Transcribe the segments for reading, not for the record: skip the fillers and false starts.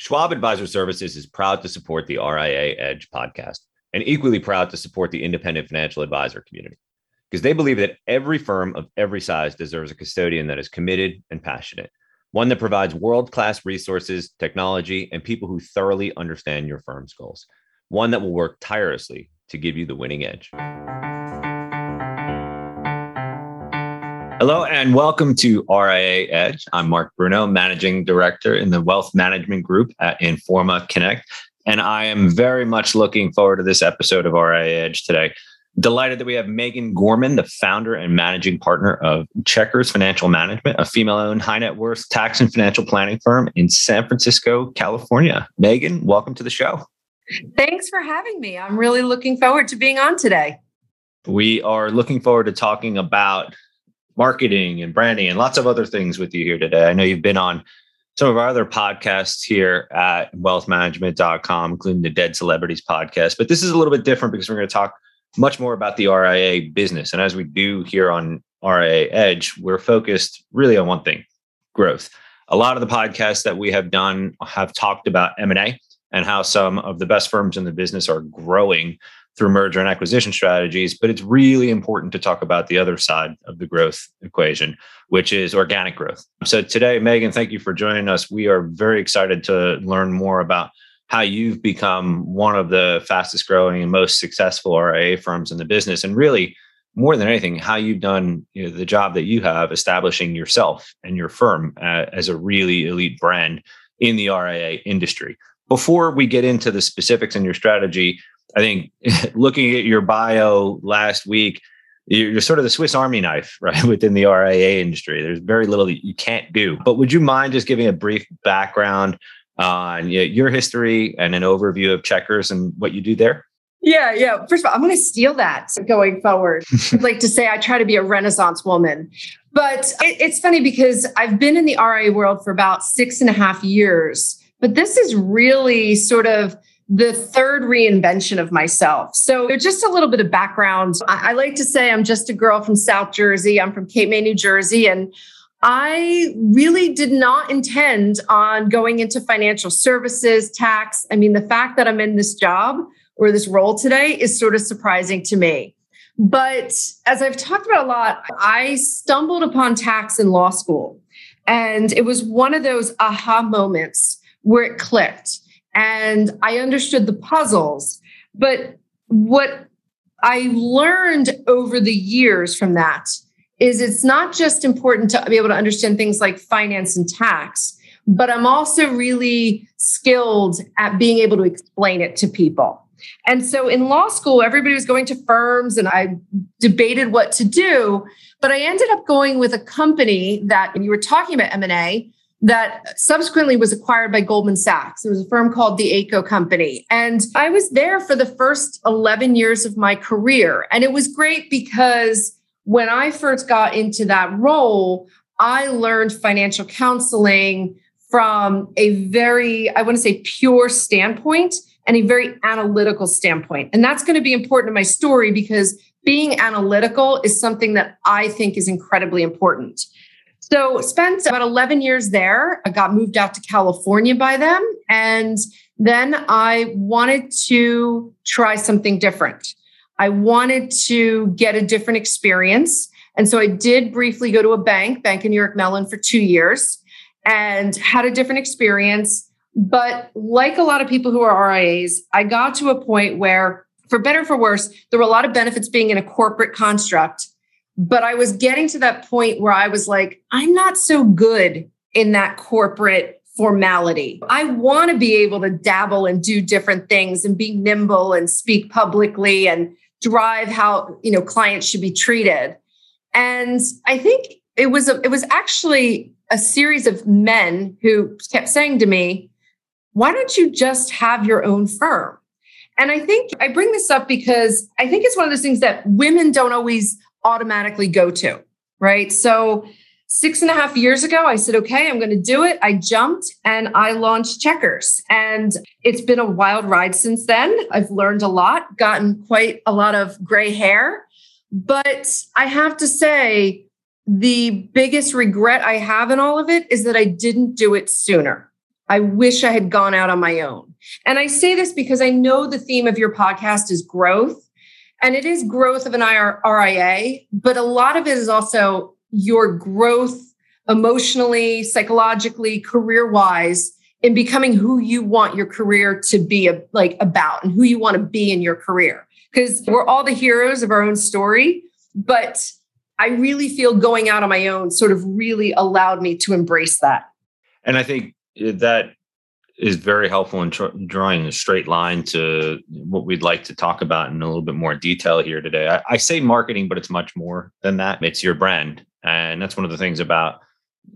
Schwab Advisor Services is proud to support the RIA Edge podcast and equally proud to support the independent financial advisor community, because they believe that every firm of every size deserves a custodian that is committed and passionate, one that provides world-class resources, technology, and people who thoroughly understand your firm's goals, one that will work tirelessly to give you the winning edge. Hello and welcome to RIA Edge. I'm Mark Bruno, Managing Director in the Wealth Management Group at Informa Connect, and I am very much looking forward to this episode of RIA Edge today. Delighted that we have Megan Gorman, the founder and managing partner of Checkers Financial Management, a female-owned high-net-worth tax and financial planning firm in San Francisco, California. Megan, welcome to the show. Thanks for having me. I'm really looking forward to being on today. We are looking forward to talking about marketing and branding and lots of other things with you here today. I know you've been on some of our other podcasts here at wealthmanagement.com, including the Dead Celebrities podcast, but this is a little bit different because we're going to talk much more about the RIA business. And as we do here on RIA Edge, we're focused really on one thing: growth. A lot of the podcasts that we have done have talked about M&A and how some of the best firms in the business are growing through merger and acquisition strategies. But it's really important to talk about the other side of the growth equation, which is organic growth. So today, Megan, thank you for joining us. We are very excited to learn more about how you've become one of the fastest growing and most successful RIA firms in the business. And really, more than anything, how you've done the job that you have establishing yourself and your firm as a really elite brand in the RIA industry. Before we get into the specifics in your strategy, I think looking at your bio last week, you're sort of the Swiss Army knife, right, within the RIA industry. There's very little that you can't do. But would you mind just giving a brief background on your history and an overview of Checkers and what you do there? Yeah. First of all, I'm going to steal that going forward. I'd like to say I try to be a Renaissance woman. But it's funny because I've been in the RIA world for about 6.5 years. But this is really sort of the third reinvention of myself. So just a little bit of background. I like to say I'm just a girl from South Jersey. I'm from Cape May, New Jersey. And I really did not intend on going into financial services, tax. I mean, the fact that I'm in this job or this role today is sort of surprising to me. But as I've talked about a lot, I stumbled upon tax in law school. And it was one of those aha moments where it clicked. And I understood the puzzles. But what I learned over the years from that is it's not just important to be able to understand things like finance and tax, but I'm also really skilled at being able to explain it to people. And so in law school, everybody was going to firms and I debated what to do, but I ended up going with a company that, when you were talking about M&A, that subsequently was acquired by Goldman Sachs. It was a firm called the Ayco Company. And I was there for the first 11 years of my career. And it was great because when I first got into that role, I learned financial counseling from a very, I want to say, pure standpoint and a very analytical standpoint. And that's going to be important to my story because being analytical is something that I think is incredibly important. So spent about 11 years there. I got moved out to California by them. And then I wanted to try something different. I wanted to get a different experience. And so I did briefly go to a bank, Bank of New York Mellon, for 2 years and had a different experience. But like a lot of people who are RIAs, I got to a point where, for better or for worse, there were a lot of benefits being in a corporate construct. But I was getting to that point where I was like, I'm not so good in that corporate formality. I want to be able to dabble and do different things and be nimble and speak publicly and drive how, clients should be treated. And I think it was actually a series of men who kept saying to me, why don't you just have your own firm? And I think I bring this up because I think it's one of those things that women don't always automatically go to, right? So 6.5 years ago, I said, okay, I'm going to do it. I jumped and I launched Checkers. And it's been a wild ride since then. I've learned a lot, gotten quite a lot of gray hair. But I have to say, the biggest regret I have in all of it is that I didn't do it sooner. I wish I had gone out on my own. And I say this because I know the theme of your podcast is growth. And it is growth of an RIA, but a lot of it is also your growth emotionally, psychologically, career-wise, in becoming who you want your career to be about and who you want to be in your career. Because we're all the heroes of our own story, but I really feel going out on my own sort of really allowed me to embrace that. And I think that is very helpful in drawing a straight line to what we'd like to talk about in a little bit more detail here today. I say marketing, but it's much more than that. It's your brand. And that's one of the things about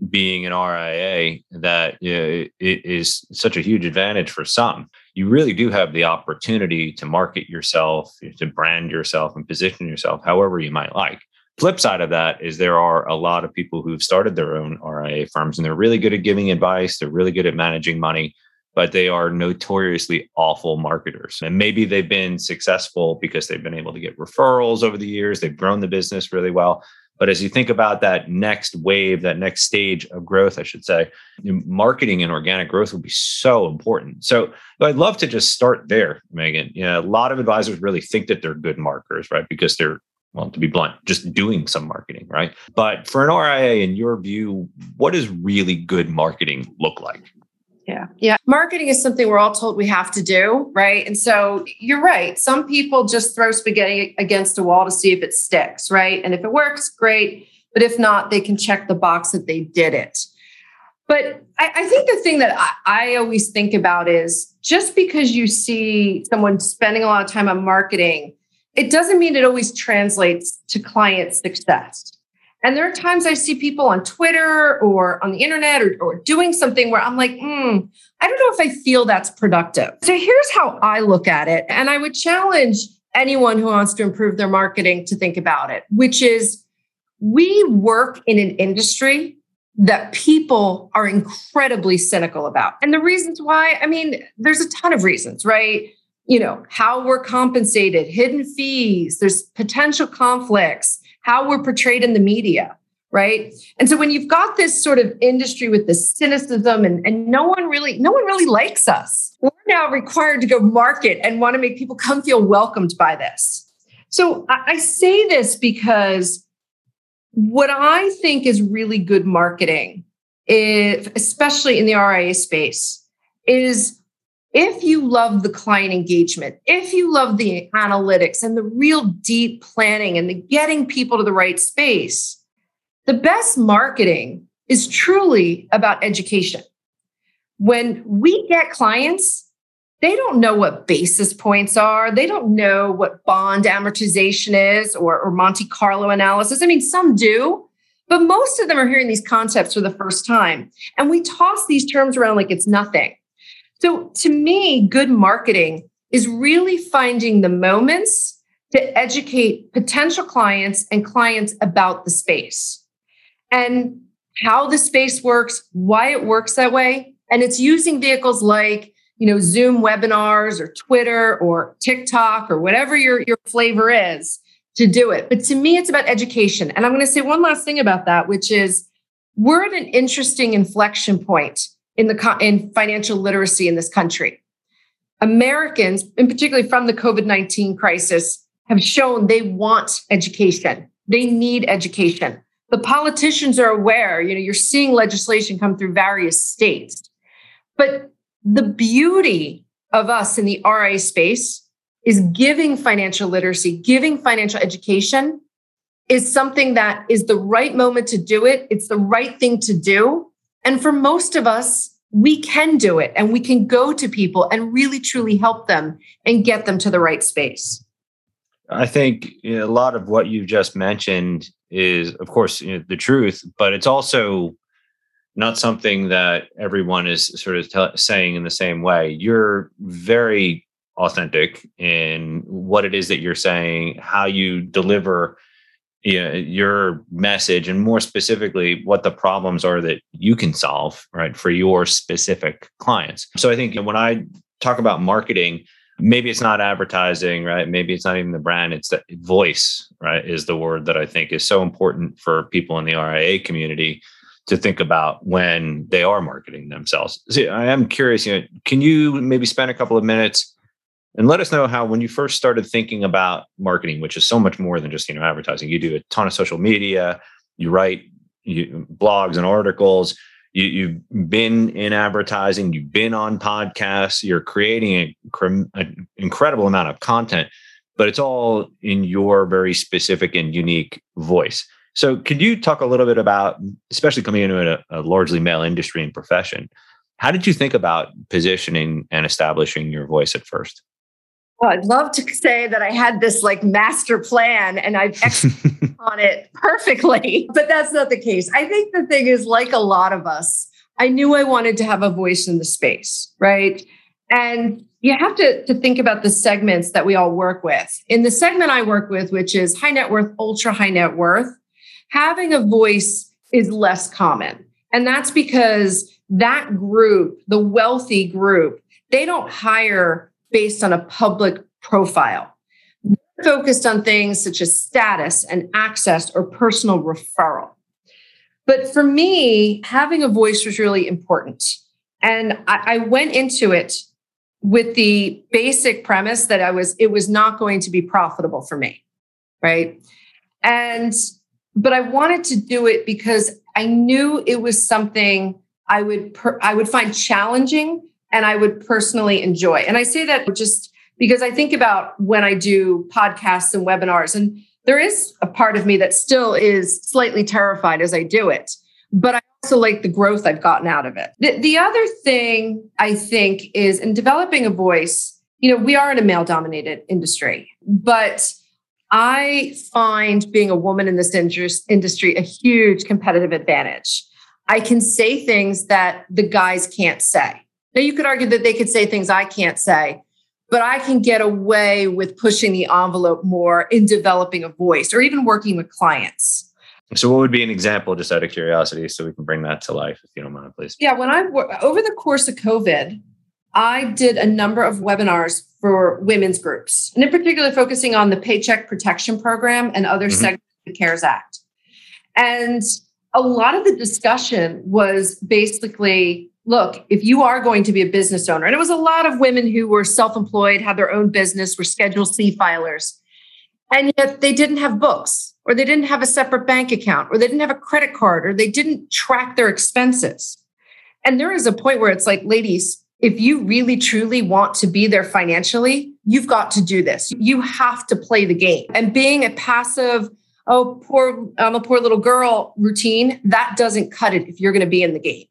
being an RIA that it is such a huge advantage for some. You really do have the opportunity to market yourself, to brand yourself and position yourself however you might like. Flip side of that is there are a lot of people who've started their own RIA firms and they're really good at giving advice. They're really good at managing money, but they are notoriously awful marketers. And maybe they've been successful because they've been able to get referrals over the years. They've grown the business really well. But as you think about that next wave, that next stage of growth, I should say, marketing and organic growth will be so important. So I'd love to just start there, Megan. You know, a lot of advisors really think that they're good marketers, right? Because they're, well, to be blunt, just doing some marketing, right? But for an RIA, in your view, what does really good marketing look like? Yeah. Marketing is something we're all told we have to do, right? And so you're right. Some people just throw spaghetti against a wall to see if it sticks, right? And if it works, great. But if not, they can check the box that they did it. But I think the thing that I always think about is just because you see someone spending a lot of time on marketing, it doesn't mean it always translates to client success. And there are times I see people on Twitter or on the internet or doing something where I'm like, I don't know if I feel that's productive. So here's how I look at it. And I would challenge anyone who wants to improve their marketing to think about it, which is we work in an industry that people are incredibly cynical about. And the reasons why, I mean, there's a ton of reasons, right? You know, how we're compensated, hidden fees, there's potential conflicts, how we're portrayed in the media, right? And so when you've got this sort of industry with this cynicism and no one really likes us, we're now required to go market and want to make people come feel welcomed by this. So I say this because what I think is really good marketing, especially in the RIA space, is if you love the client engagement, if you love the analytics and the real deep planning and the getting people to the right space, the best marketing is truly about education. When we get clients, they don't know what basis points are. They don't know what bond amortization is or Monte Carlo analysis. I mean, some do, but most of them are hearing these concepts for the first time. And we toss these terms around like it's nothing. So to me, good marketing is really finding the moments to educate potential clients and clients about the space and how the space works, why it works that way. And it's using vehicles like, you know, Zoom webinars or Twitter or TikTok or whatever your flavor is to do it. But to me, it's about education. And I'm going to say one last thing about that, which is we're at an interesting inflection point in financial literacy in this country. Americans, and particularly from the COVID-19 crisis, have shown they want education. They need education. The politicians are aware, you know, you're seeing legislation come through various states. But the beauty of us in the RIA space is giving financial literacy, giving financial education is something that is the right moment to do it. It's the right thing to do. And for most of us, we can do it and we can go to people and really, truly help them and get them to the right space. I think a lot of what you've just mentioned is, of course, the truth, but it's also not something that everyone is sort of saying in the same way. You're very authentic in what it is that you're saying, how you deliver your message, and more specifically, what the problems are that you can solve, right, for your specific clients. So I think when I talk about marketing, maybe it's not advertising, right? Maybe it's not even the brand. It's the voice, right, is the word that I think is so important for people in the RIA community to think about when they are marketing themselves. See, I am curious, you know, can you maybe spend a couple of minutes and let us know how, when you first started thinking about marketing, which is so much more than just, you know, advertising, you do a ton of social media, you write blogs and articles, you've been in advertising, you've been on podcasts, you're creating an incredible amount of content, but it's all in your very specific and unique voice. So could you talk a little bit about, especially coming into a largely male industry and profession, how did you think about positioning and establishing your voice at first? Well, I'd love to say that I had this like master plan and I've executed on it perfectly, but that's not the case. I think the thing is, like a lot of us, I knew I wanted to have a voice in the space, right? And you have to think about the segments that we all work with. In the segment I work with, which is high net worth, ultra high net worth, having a voice is less common. And that's because that group, the wealthy group, they don't hire based on a public profile. They're focused on things such as status and access or personal referral. But for me, having a voice was really important. And I went into it with the basic premise that it was not going to be profitable for me, right? But I wanted to do it because I knew it was something I would find challenging and I would personally enjoy. And I say that just because I think about when I do podcasts and webinars, and there is a part of me that still is slightly terrified as I do it, but I also like the growth I've gotten out of it. The other thing I think is in developing a voice, you know, we are in a male-dominated industry, but I find being a woman in this industry a huge competitive advantage. I can say things that the guys can't say. Now, you could argue that they could say things I can't say, but I can get away with pushing the envelope more in developing a voice or even working with clients. So what would be an example, just out of curiosity, so we can bring that to life, if you don't mind, please? Yeah, over the course of COVID, I did a number of webinars for women's groups, and in particular focusing on the Paycheck Protection Program and other segments of the CARES Act. And a lot of the discussion was basically, look, if you are going to be a business owner, and it was a lot of women who were self-employed, had their own business, were Schedule C filers, and yet they didn't have books, or they didn't have a separate bank account, or they didn't have a credit card, or they didn't track their expenses. And there is a point where it's like, ladies, if you really truly want to be there financially, you've got to do this. You have to play the game. And being a passive, I'm a poor little girl routine, that doesn't cut it if you're going to be in the game.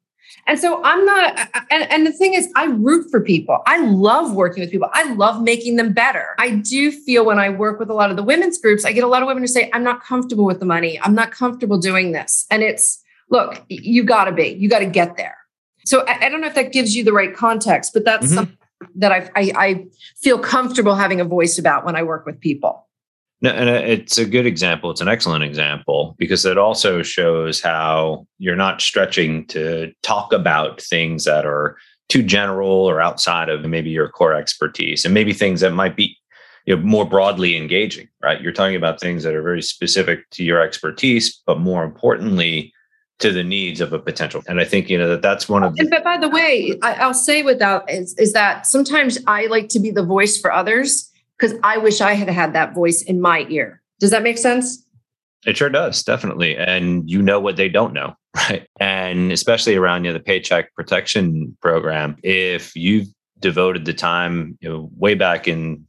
And so I'm not, and the thing is, I root for people. I love working with people. I love making them better. I do feel when I work with a lot of the women's groups, I get a lot of women who say, I'm not comfortable with the money. I'm not comfortable doing this. And it's, look, you got to get there. So I don't know if that gives you the right context, but that's something that I feel comfortable having a voice about when I work with people. No, and it's a good example. It's an excellent example, because it also shows how you're not stretching to talk about things that are too general or outside of maybe your core expertise, and maybe things that might be, you know, more broadly engaging, right? You're talking about things that are very specific to your expertise, but more importantly, to the needs of a potential. And I think, you know, that's one of the... But by the way, I'll say is that sometimes I like to be the voice for others, because I wish I had had that voice in my ear. Does that make sense? It sure does, definitely. And you know what they don't know, right? And especially around, you know, the Paycheck Protection Program, if you've devoted the time, you know, way back in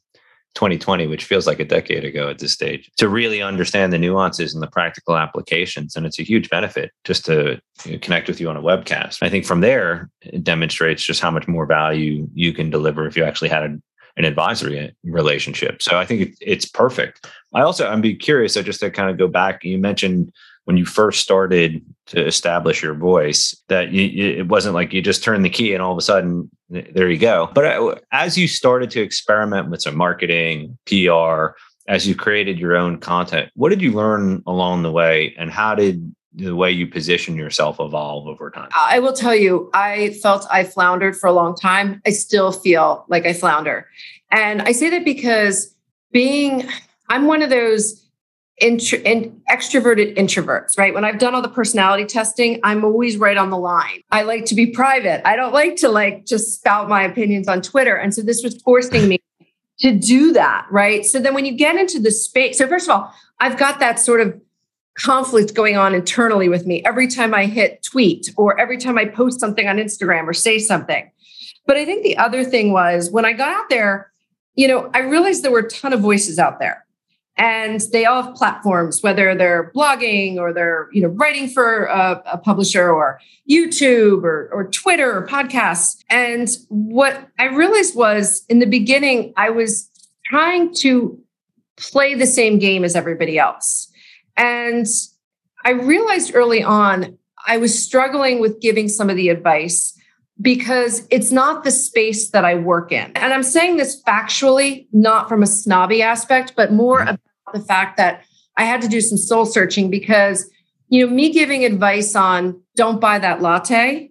2020, which feels like a decade ago at this stage, to really understand the nuances and the practical applications. And it's a huge benefit just to, you know, connect with you on a webcast. I think from there, it demonstrates just how much more value you can deliver if you actually had an advisory relationship. So I think it's perfect. I'm be curious, so just to kind of go back, you mentioned when you first started to establish your voice, that it wasn't like you just turned the key and all of a sudden, there you go. But as you started to experiment with some marketing, PR, as you created your own content, what did you learn along the way, and how did the way you position yourself evolve over time? I will tell you, I felt I floundered for a long time. I still feel like I flounder. And I say that because I'm one of those extroverted introverts, right? When I've done all the personality testing, I'm always right on the line. I like to be private. I don't like to just spout my opinions on Twitter. And so this was forcing me to do that, right? So then when you get into the space, so first of all, I've got that sort of conflict going on internally with me every time I hit tweet or every time I post something on Instagram or say something. But I think the other thing was when I got out there, I realized there were a ton of voices out there and they all have platforms, whether they're blogging or they're, writing for a publisher or YouTube or Twitter or podcasts. And what I realized was in the beginning, I was trying to play the same game as everybody else. And I realized early on, I was struggling with giving some of the advice because it's not the space that I work in. And I'm saying this factually, not from a snobby aspect, but more about the fact that I had to do some soul searching because, me giving advice on don't buy that latte,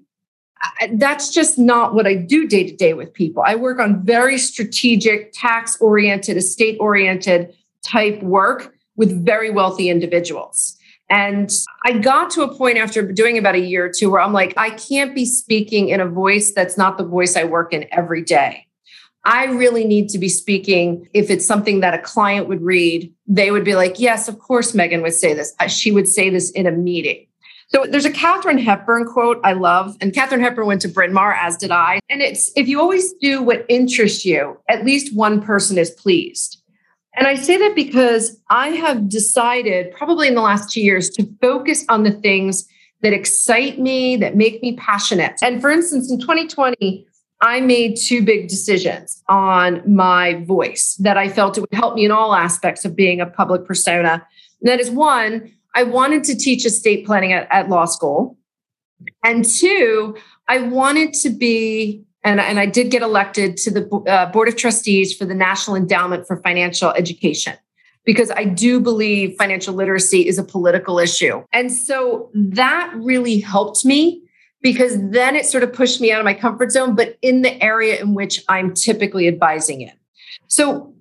that's just not what I do day to day with people. I work on very strategic, tax-oriented, estate-oriented type work with very wealthy individuals. And I got to a point after doing about a year or two where I'm like, I can't be speaking in a voice that's not the voice I work in every day. I really need to be speaking if it's something that a client would read, they would be like, yes, of course, Megan would say this. She would say this in a meeting. So there's a Katharine Hepburn quote I love. And Katharine Hepburn went to Bryn Mawr, as did I. And it's, if you always do what interests you, at least one person is pleased. And I say that because I have decided probably in the last 2 years to focus on the things that excite me, that make me passionate. And for instance, in 2020, I made two big decisions on my voice that I felt it would help me in all aspects of being a public persona. And that is one, I wanted to teach estate planning at law school. And two, I wanted to be... And I did get elected to the Board of Trustees for the National Endowment for Financial Education, because I do believe financial literacy is a political issue. And so that really helped me because then it sort of pushed me out of my comfort zone, but in the area in which I'm typically advising in. So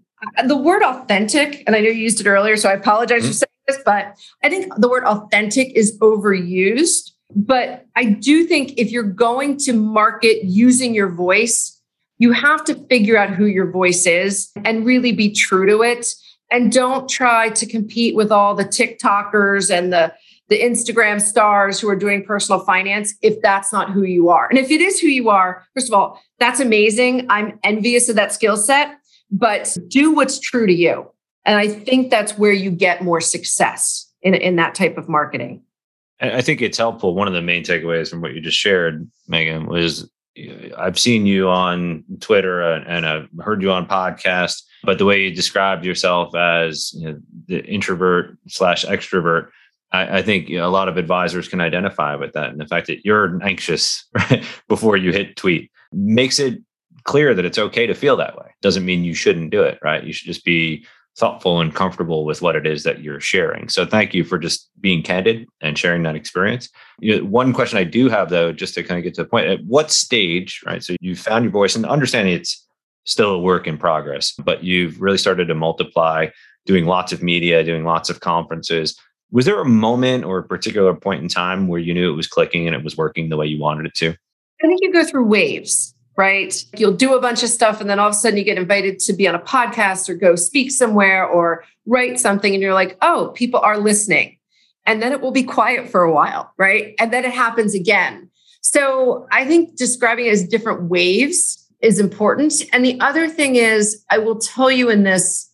the word authentic, and I know you used it earlier, so I apologize for saying this, but I think the word authentic is overused. But I do think if you're going to market using your voice, you have to figure out who your voice is and really be true to it. And don't try to compete with all the TikTokers and the Instagram stars who are doing personal finance if that's not who you are. And if it is who you are, first of all, that's amazing. I'm envious of that skill set, but do what's true to you. And I think that's where you get more success in that type of marketing. I think it's helpful. One of the main takeaways from what you just shared, Megan, was I've seen you on Twitter and I've heard you on podcasts, but the way you described yourself as the introvert/extrovert, I think a lot of advisors can identify with that. And the fact that you're anxious right before you hit tweet makes it clear that it's okay to feel that way. Doesn't mean you shouldn't do it, right? You should just be thoughtful and comfortable with what it is that you're sharing. So thank you for just being candid and sharing that experience. One question I do have though, just to kind of get to the point, at what stage, right? So you found your voice and understanding it's still a work in progress, but you've really started to multiply, doing lots of media, doing lots of conferences. Was there a moment or a particular point in time where you knew it was clicking and it was working the way you wanted it to? I think you go through waves. Right? You'll do a bunch of stuff and then all of a sudden you get invited to be on a podcast or go speak somewhere or write something and you're like, oh, people are listening. And then it will be quiet for a while, right? And then it happens again. So I think describing it as different waves is important. And the other thing is, I will tell you in this,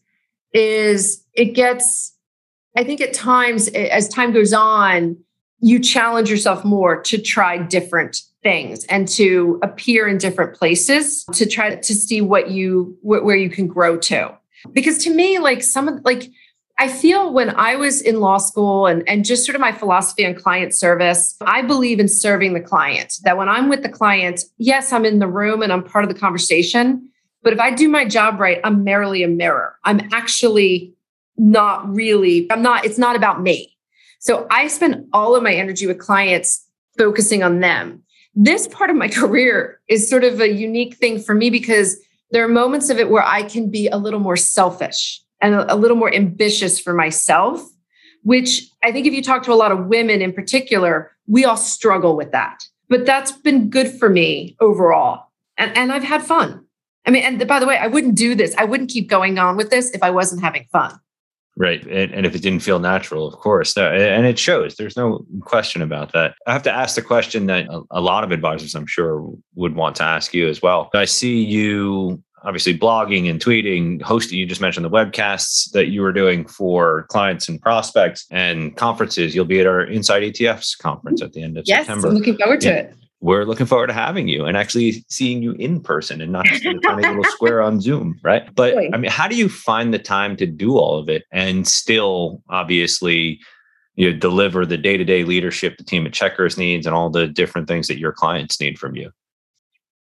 is it gets, I think at times, as time goes on, you challenge yourself more to try different things and to appear in different places to try to see what you where you can grow to. Because to me, I feel when I was in law school and just sort of my philosophy on client service, I believe in serving the client. That when I'm with the client, yes, I'm in the room and I'm part of the conversation. But if I do my job right, I'm merely a mirror. I'm actually not really, it's not about me. So I spend all of my energy with clients focusing on them. This part of my career is sort of a unique thing for me because there are moments of it where I can be a little more selfish and a little more ambitious for myself which I think if you talk to a lot of women in particular, we all struggle with that. But that's been good for me overall. And I've had fun. I mean, and by the way, I wouldn't do this. I wouldn't keep going on with this if I wasn't having fun. Right. And if it didn't feel natural, of course. And it shows. There's no question about that. I have to ask the question that a lot of advisors, I'm sure, would want to ask you as well. I see you obviously blogging and tweeting, hosting. You just mentioned the webcasts that you were doing for clients and prospects and conferences. You'll be at our Inside ETFs conference at the end of September. Yes, I'm looking forward to it. We're looking forward to having you and actually seeing you in person and not just in a tiny little square on Zoom, right? But I mean, how do you find the time to do all of it and still obviously, you know, deliver the day-to-day leadership the team at Checkers needs and all the different things that your clients need from you?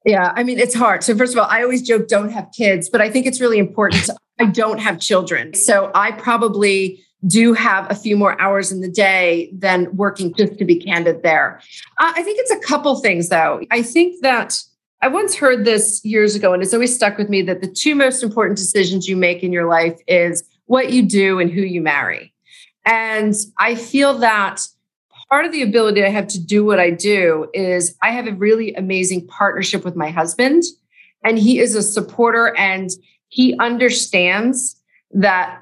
Yeah, I mean, it's hard. So first of all, I always joke, don't have kids, but I think it's really important. I don't have children. So I probably do have a few more hours in the day than working, just to be candid there. I think it's a couple things though. I think that I once heard this years ago and it's always stuck with me that the two most important decisions you make in your life is what you do and who you marry. And I feel that part of the ability I have to do what I do is I have a really amazing partnership with my husband, and he is a supporter and he understands that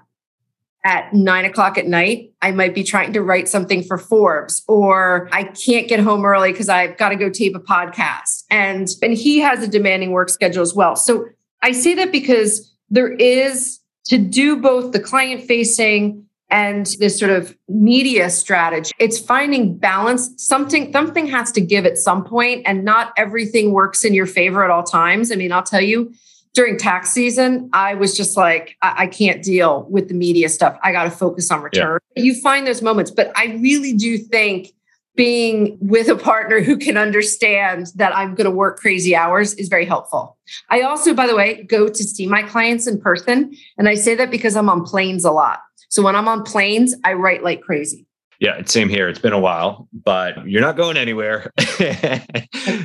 at 9:00 at night, I might be trying to write something for Forbes, or I can't get home early because I've got to go tape a podcast. And he has a demanding work schedule as well. So I say that because there is, to do both the client facing and this sort of media strategy, it's finding balance. Something has to give at some point, and not everything works in your favor at all times. I mean, I'll tell you, during tax season, I was just like, I can't deal with the media stuff. I got to focus on return. Yeah. You find those moments, but I really do think being with a partner who can understand that I'm going to work crazy hours is very helpful. I also, by the way, go to see my clients in person. And I say that because I'm on planes a lot. So when I'm on planes, I write like crazy. Yeah, same here. It's been a while, but you're not going anywhere.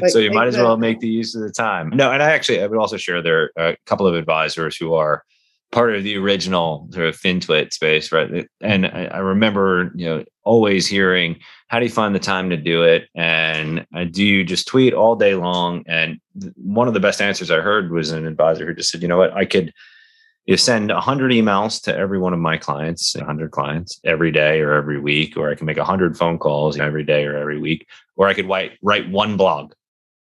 So you might as well make the use of the time. No, and I would also share there are a couple of advisors who are part of the original sort of FinTwit space, right? And I remember, you know, always hearing, how do you find the time to do it? And do you just tweet all day long? And one of the best answers I heard was an advisor who just said, you know what, I could send 100 emails to every one of my clients, 100 clients every day or every week, or I can make 100 phone calls every day or every week, or I could write one blog,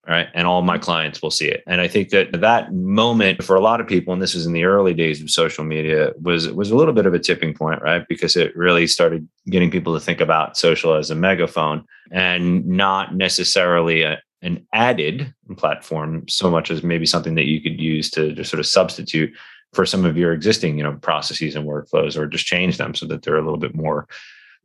right? And all my clients will see it. And I think that moment for a lot of people, and this was in the early days of social media, was a little bit of a tipping point, right? Because it really started getting people to think about social as a megaphone and not necessarily an added platform so much as maybe something that you could use to just sort of substitute for some of your existing, you know, processes and workflows, or just change them so that they're a little bit more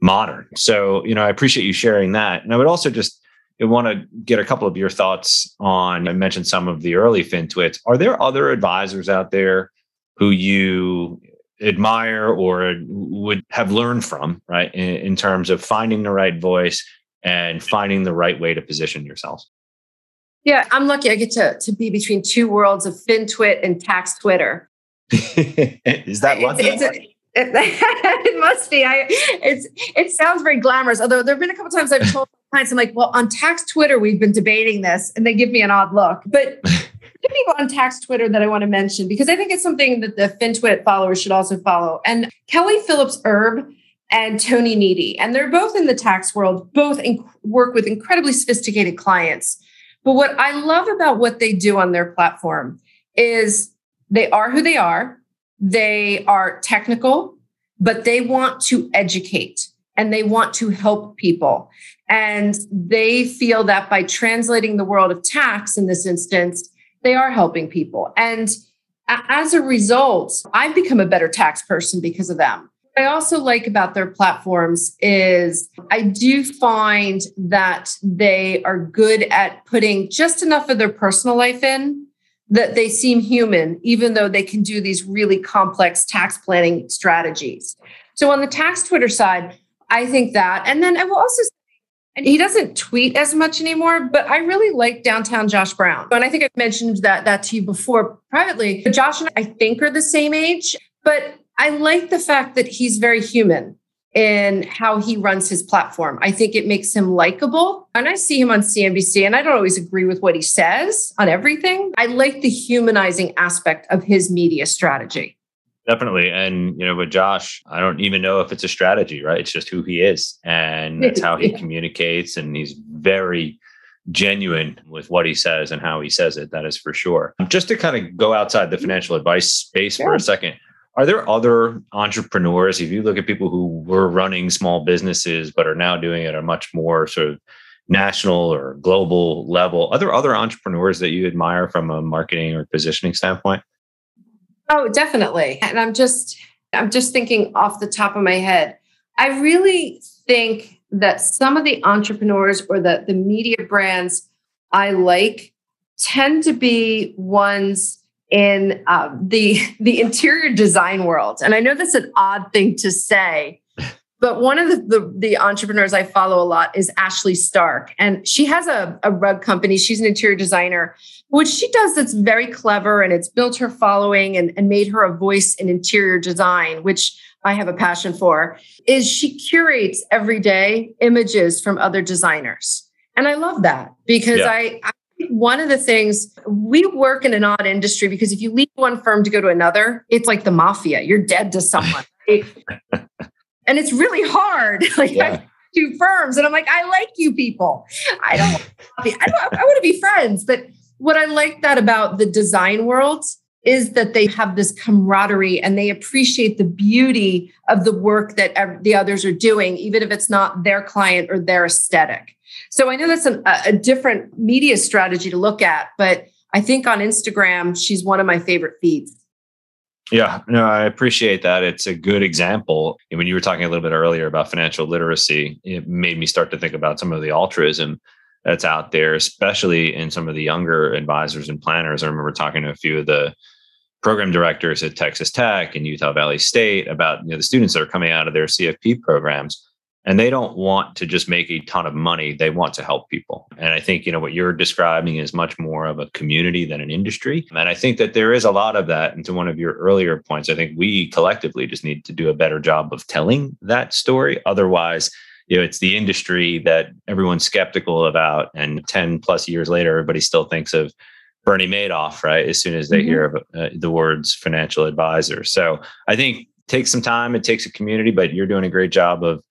modern. So, you know, I appreciate you sharing that. And I would also just want to get a couple of your thoughts on, I mentioned some of the early FinTwits. Are there other advisors out there who you admire or would have learned from, right? In terms of finding the right voice and finding the right way to position yourselves? Yeah, I'm lucky I get to be between two worlds of FinTwit and tax Twitter. Is that one? It must be. It sounds very glamorous. Although there've been a couple of times I've told clients, I'm like, well, on tax Twitter, we've been debating this, and they give me an odd look. But two people on tax Twitter that I want to mention, because I think it's something that the FinTwit followers should also follow. And Kelly Phillips Erb and Tony Nitti, and they're both in the tax world, both work with incredibly sophisticated clients. But what I love about what they do on their platform is they are who they are. They are technical, but they want to educate and they want to help people. And they feel that by translating the world of tax in this instance, they are helping people. And as a result, I've become a better tax person because of them. What I also like about their platforms is I do find that they are good at putting just enough of their personal life in that they seem human, even though they can do these really complex tax planning strategies. So on the tax Twitter side, I think that, and then I will also say, and he doesn't tweet as much anymore, but I really like downtown Josh Brown. And I think I've mentioned that to you before privately. Josh and I think are the same age, but I like the fact that he's very human in how he runs his platform. I think it makes him likable. And I see him on CNBC, and I don't always agree with what he says on everything. I like the humanizing aspect of his media strategy. Definitely. And, with Josh, I don't even know if it's a strategy, right? It's just who he is. And that's how he communicates. And he's very genuine with what he says and how he says it. That is for sure. Just to kind of go outside the financial advice space for a second. Are there other entrepreneurs, if you look at people who were running small businesses but are now doing it at a much more sort of national or global level, are there other entrepreneurs that you admire from a marketing or positioning standpoint? Oh, definitely. And I'm just thinking off the top of my head. I really think that some of the entrepreneurs or the media brands I like tend to be ones in the interior design world. And I know that's an odd thing to say, but one of the entrepreneurs I follow a lot is Ashley Stark. And she has a rug company. She's an interior designer. What she does that's very clever, and it's built her following and made her a voice in interior design, which I have a passion for, is she curates every day images from other designers. And I love that because I one of the things, we work in an odd industry because if you leave one firm to go to another, it's like the mafia. You're dead to someone. Right? And it's really hard. I have two firms and I'm like, I like you people. I want to be friends. But what I like that about the design world is that they have this camaraderie and they appreciate the beauty of the work that the others are doing, even if it's not their client or their aesthetic. So I know that's a different media strategy to look at, but I think on Instagram, she's one of my favorite feeds. Yeah, no, I appreciate that. It's a good example. And when you were talking a little bit earlier about financial literacy, it made me start to think about some of the altruism that's out there, especially in some of the younger advisors and planners. I remember talking to a few of the program directors at Texas Tech and Utah Valley State about the students that are coming out of their CFP programs. And they don't want to just make a ton of money. They want to help people. And I think, what you're describing is much more of a community than an industry. And I think that there is a lot of that. And to one of your earlier points, I think we collectively just need to do a better job of telling that story. Otherwise, it's the industry that everyone's skeptical about. And 10 plus years later, everybody still thinks of Bernie Madoff, right? As soon as they hear of, the words financial advisor. So I think it takes some time. It takes a community, but you're doing a great job of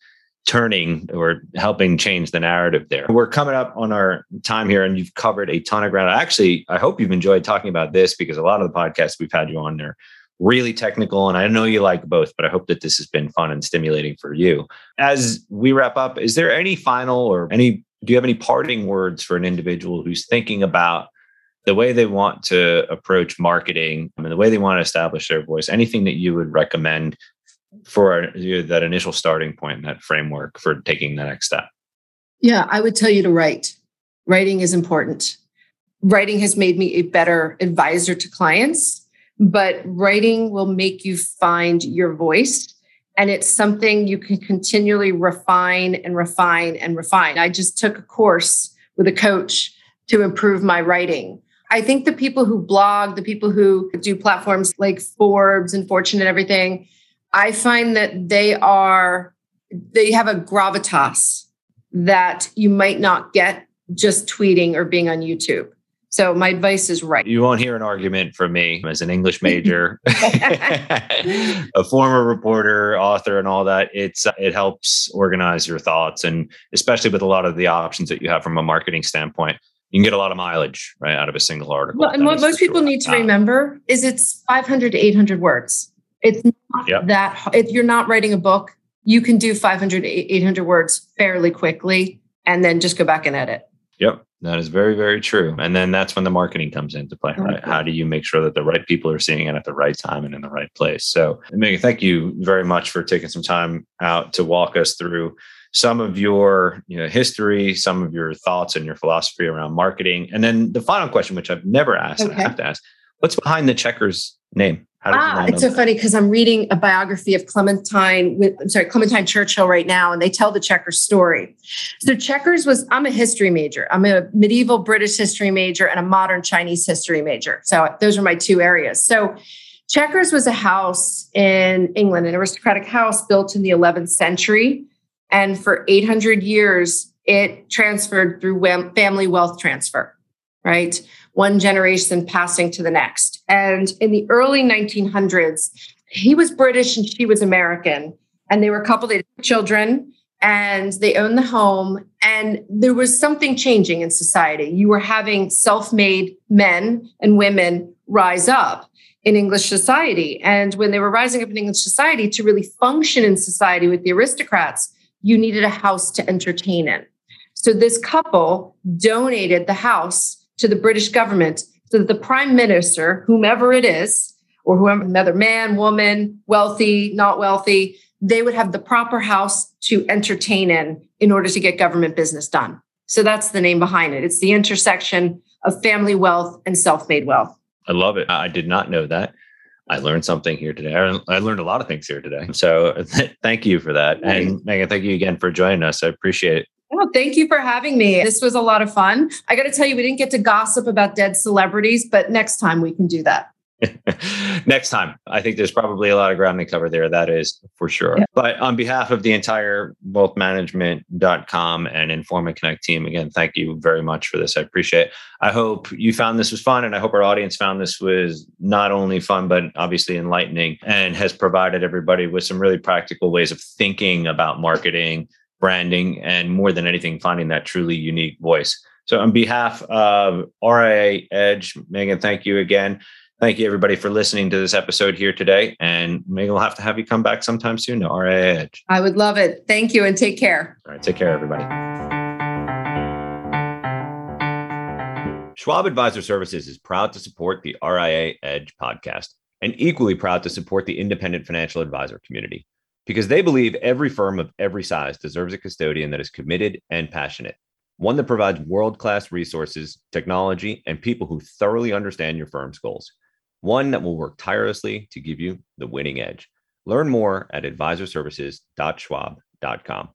turning or helping change the narrative there. We're coming up on our time here and you've covered a ton of ground. Actually, I hope you've enjoyed talking about this because a lot of the podcasts we've had you on are really technical and I know you like both, but I hope that this has been fun and stimulating for you. As we wrap up, is there any final do you have any parting words for an individual who's thinking about the way they want to approach marketing and the way they want to establish their voice, anything that you would recommend for that initial starting point and that framework for taking the next step? Yeah, I would tell you to write. Writing is important. Writing has made me a better advisor to clients, but writing will make you find your voice. And it's something you can continually refine and refine and refine. I just took a course with a coach to improve my writing. I think the people who blog, the people who do platforms like Forbes and Fortune and everything, I find that they have a gravitas that you might not get just tweeting or being on YouTube. So my advice is right. You won't hear an argument from me as an English major, a former reporter, author, and all that. It helps organize your thoughts. And especially with a lot of the options that you have from a marketing standpoint, you can get a lot of mileage right out of a single article. Well, and what most people need to remember is it's 500 to 800 words. It's not that if you're not writing a book, you can do 500, 800 words fairly quickly and then just go back and edit. Yep. That is very, very true. And then that's when the marketing comes into play, right? How do you make sure that the right people are seeing it at the right time and in the right place? So Megan, thank you very much for taking some time out to walk us through some of your history, some of your thoughts and your philosophy around marketing. And then the final question, which I've never asked and I have to ask, what's behind the Checkers name? It's so funny because I'm reading a biography of Clementine Churchill right now, and they tell the Checkers story. So Checkers I'm a history major. I'm a medieval British history major and a modern Chinese history major. So those are my two areas. So Checkers was a house in England, an aristocratic house built in the 11th century. And for 800 years, it transferred through family wealth transfer, right? One generation passing to the next. And in the early 1900s, he was British and she was American. And they were a couple, they had children, and they owned the home. And there was something changing in society. You were having self-made men and women rise up in English society. And when they were rising up in English society, to really function in society with the aristocrats, you needed a house to entertain in. So this couple donated the house to the British government so that the prime minister, whomever it is, or whoever, another man, woman, wealthy, not wealthy, they would have the proper house to entertain in order to get government business done. So that's the name behind it. It's the intersection of family wealth and self-made wealth. I love it. I did not know that. I learned something here today. I learned a lot of things here today. So thank you for that. And Megan, thank you again for joining us. I appreciate it. Oh, thank you for having me. This was a lot of fun. I got to tell you, we didn't get to gossip about dead celebrities, but next time we can do that. Next time. I think there's probably a lot of ground to cover there. That is for sure. Yeah. But on behalf of the entire wealthmanagement.com and Informa Connect team, again, thank you very much for this. I appreciate it. I hope you found this was fun, and I hope our audience found this was not only fun, but obviously enlightening, and has provided everybody with some really practical ways of thinking about marketing, branding, and more than anything, finding that truly unique voice. So on behalf of RIA Edge, Megan, thank you again. Thank you, everybody, for listening to this episode here today. And Megan, we'll have to have you come back sometime soon to RIA Edge. I would love it. Thank you, and take care. All right. Take care, everybody. Schwab Advisor Services is proud to support the RIA Edge podcast, and equally proud to support the independent financial advisor community, because they believe every firm of every size deserves a custodian that is committed and passionate, one that provides world-class resources, technology, and people who thoroughly understand your firm's goals. One that will work tirelessly to give you the winning edge. Learn more at advisorservices.schwab.com.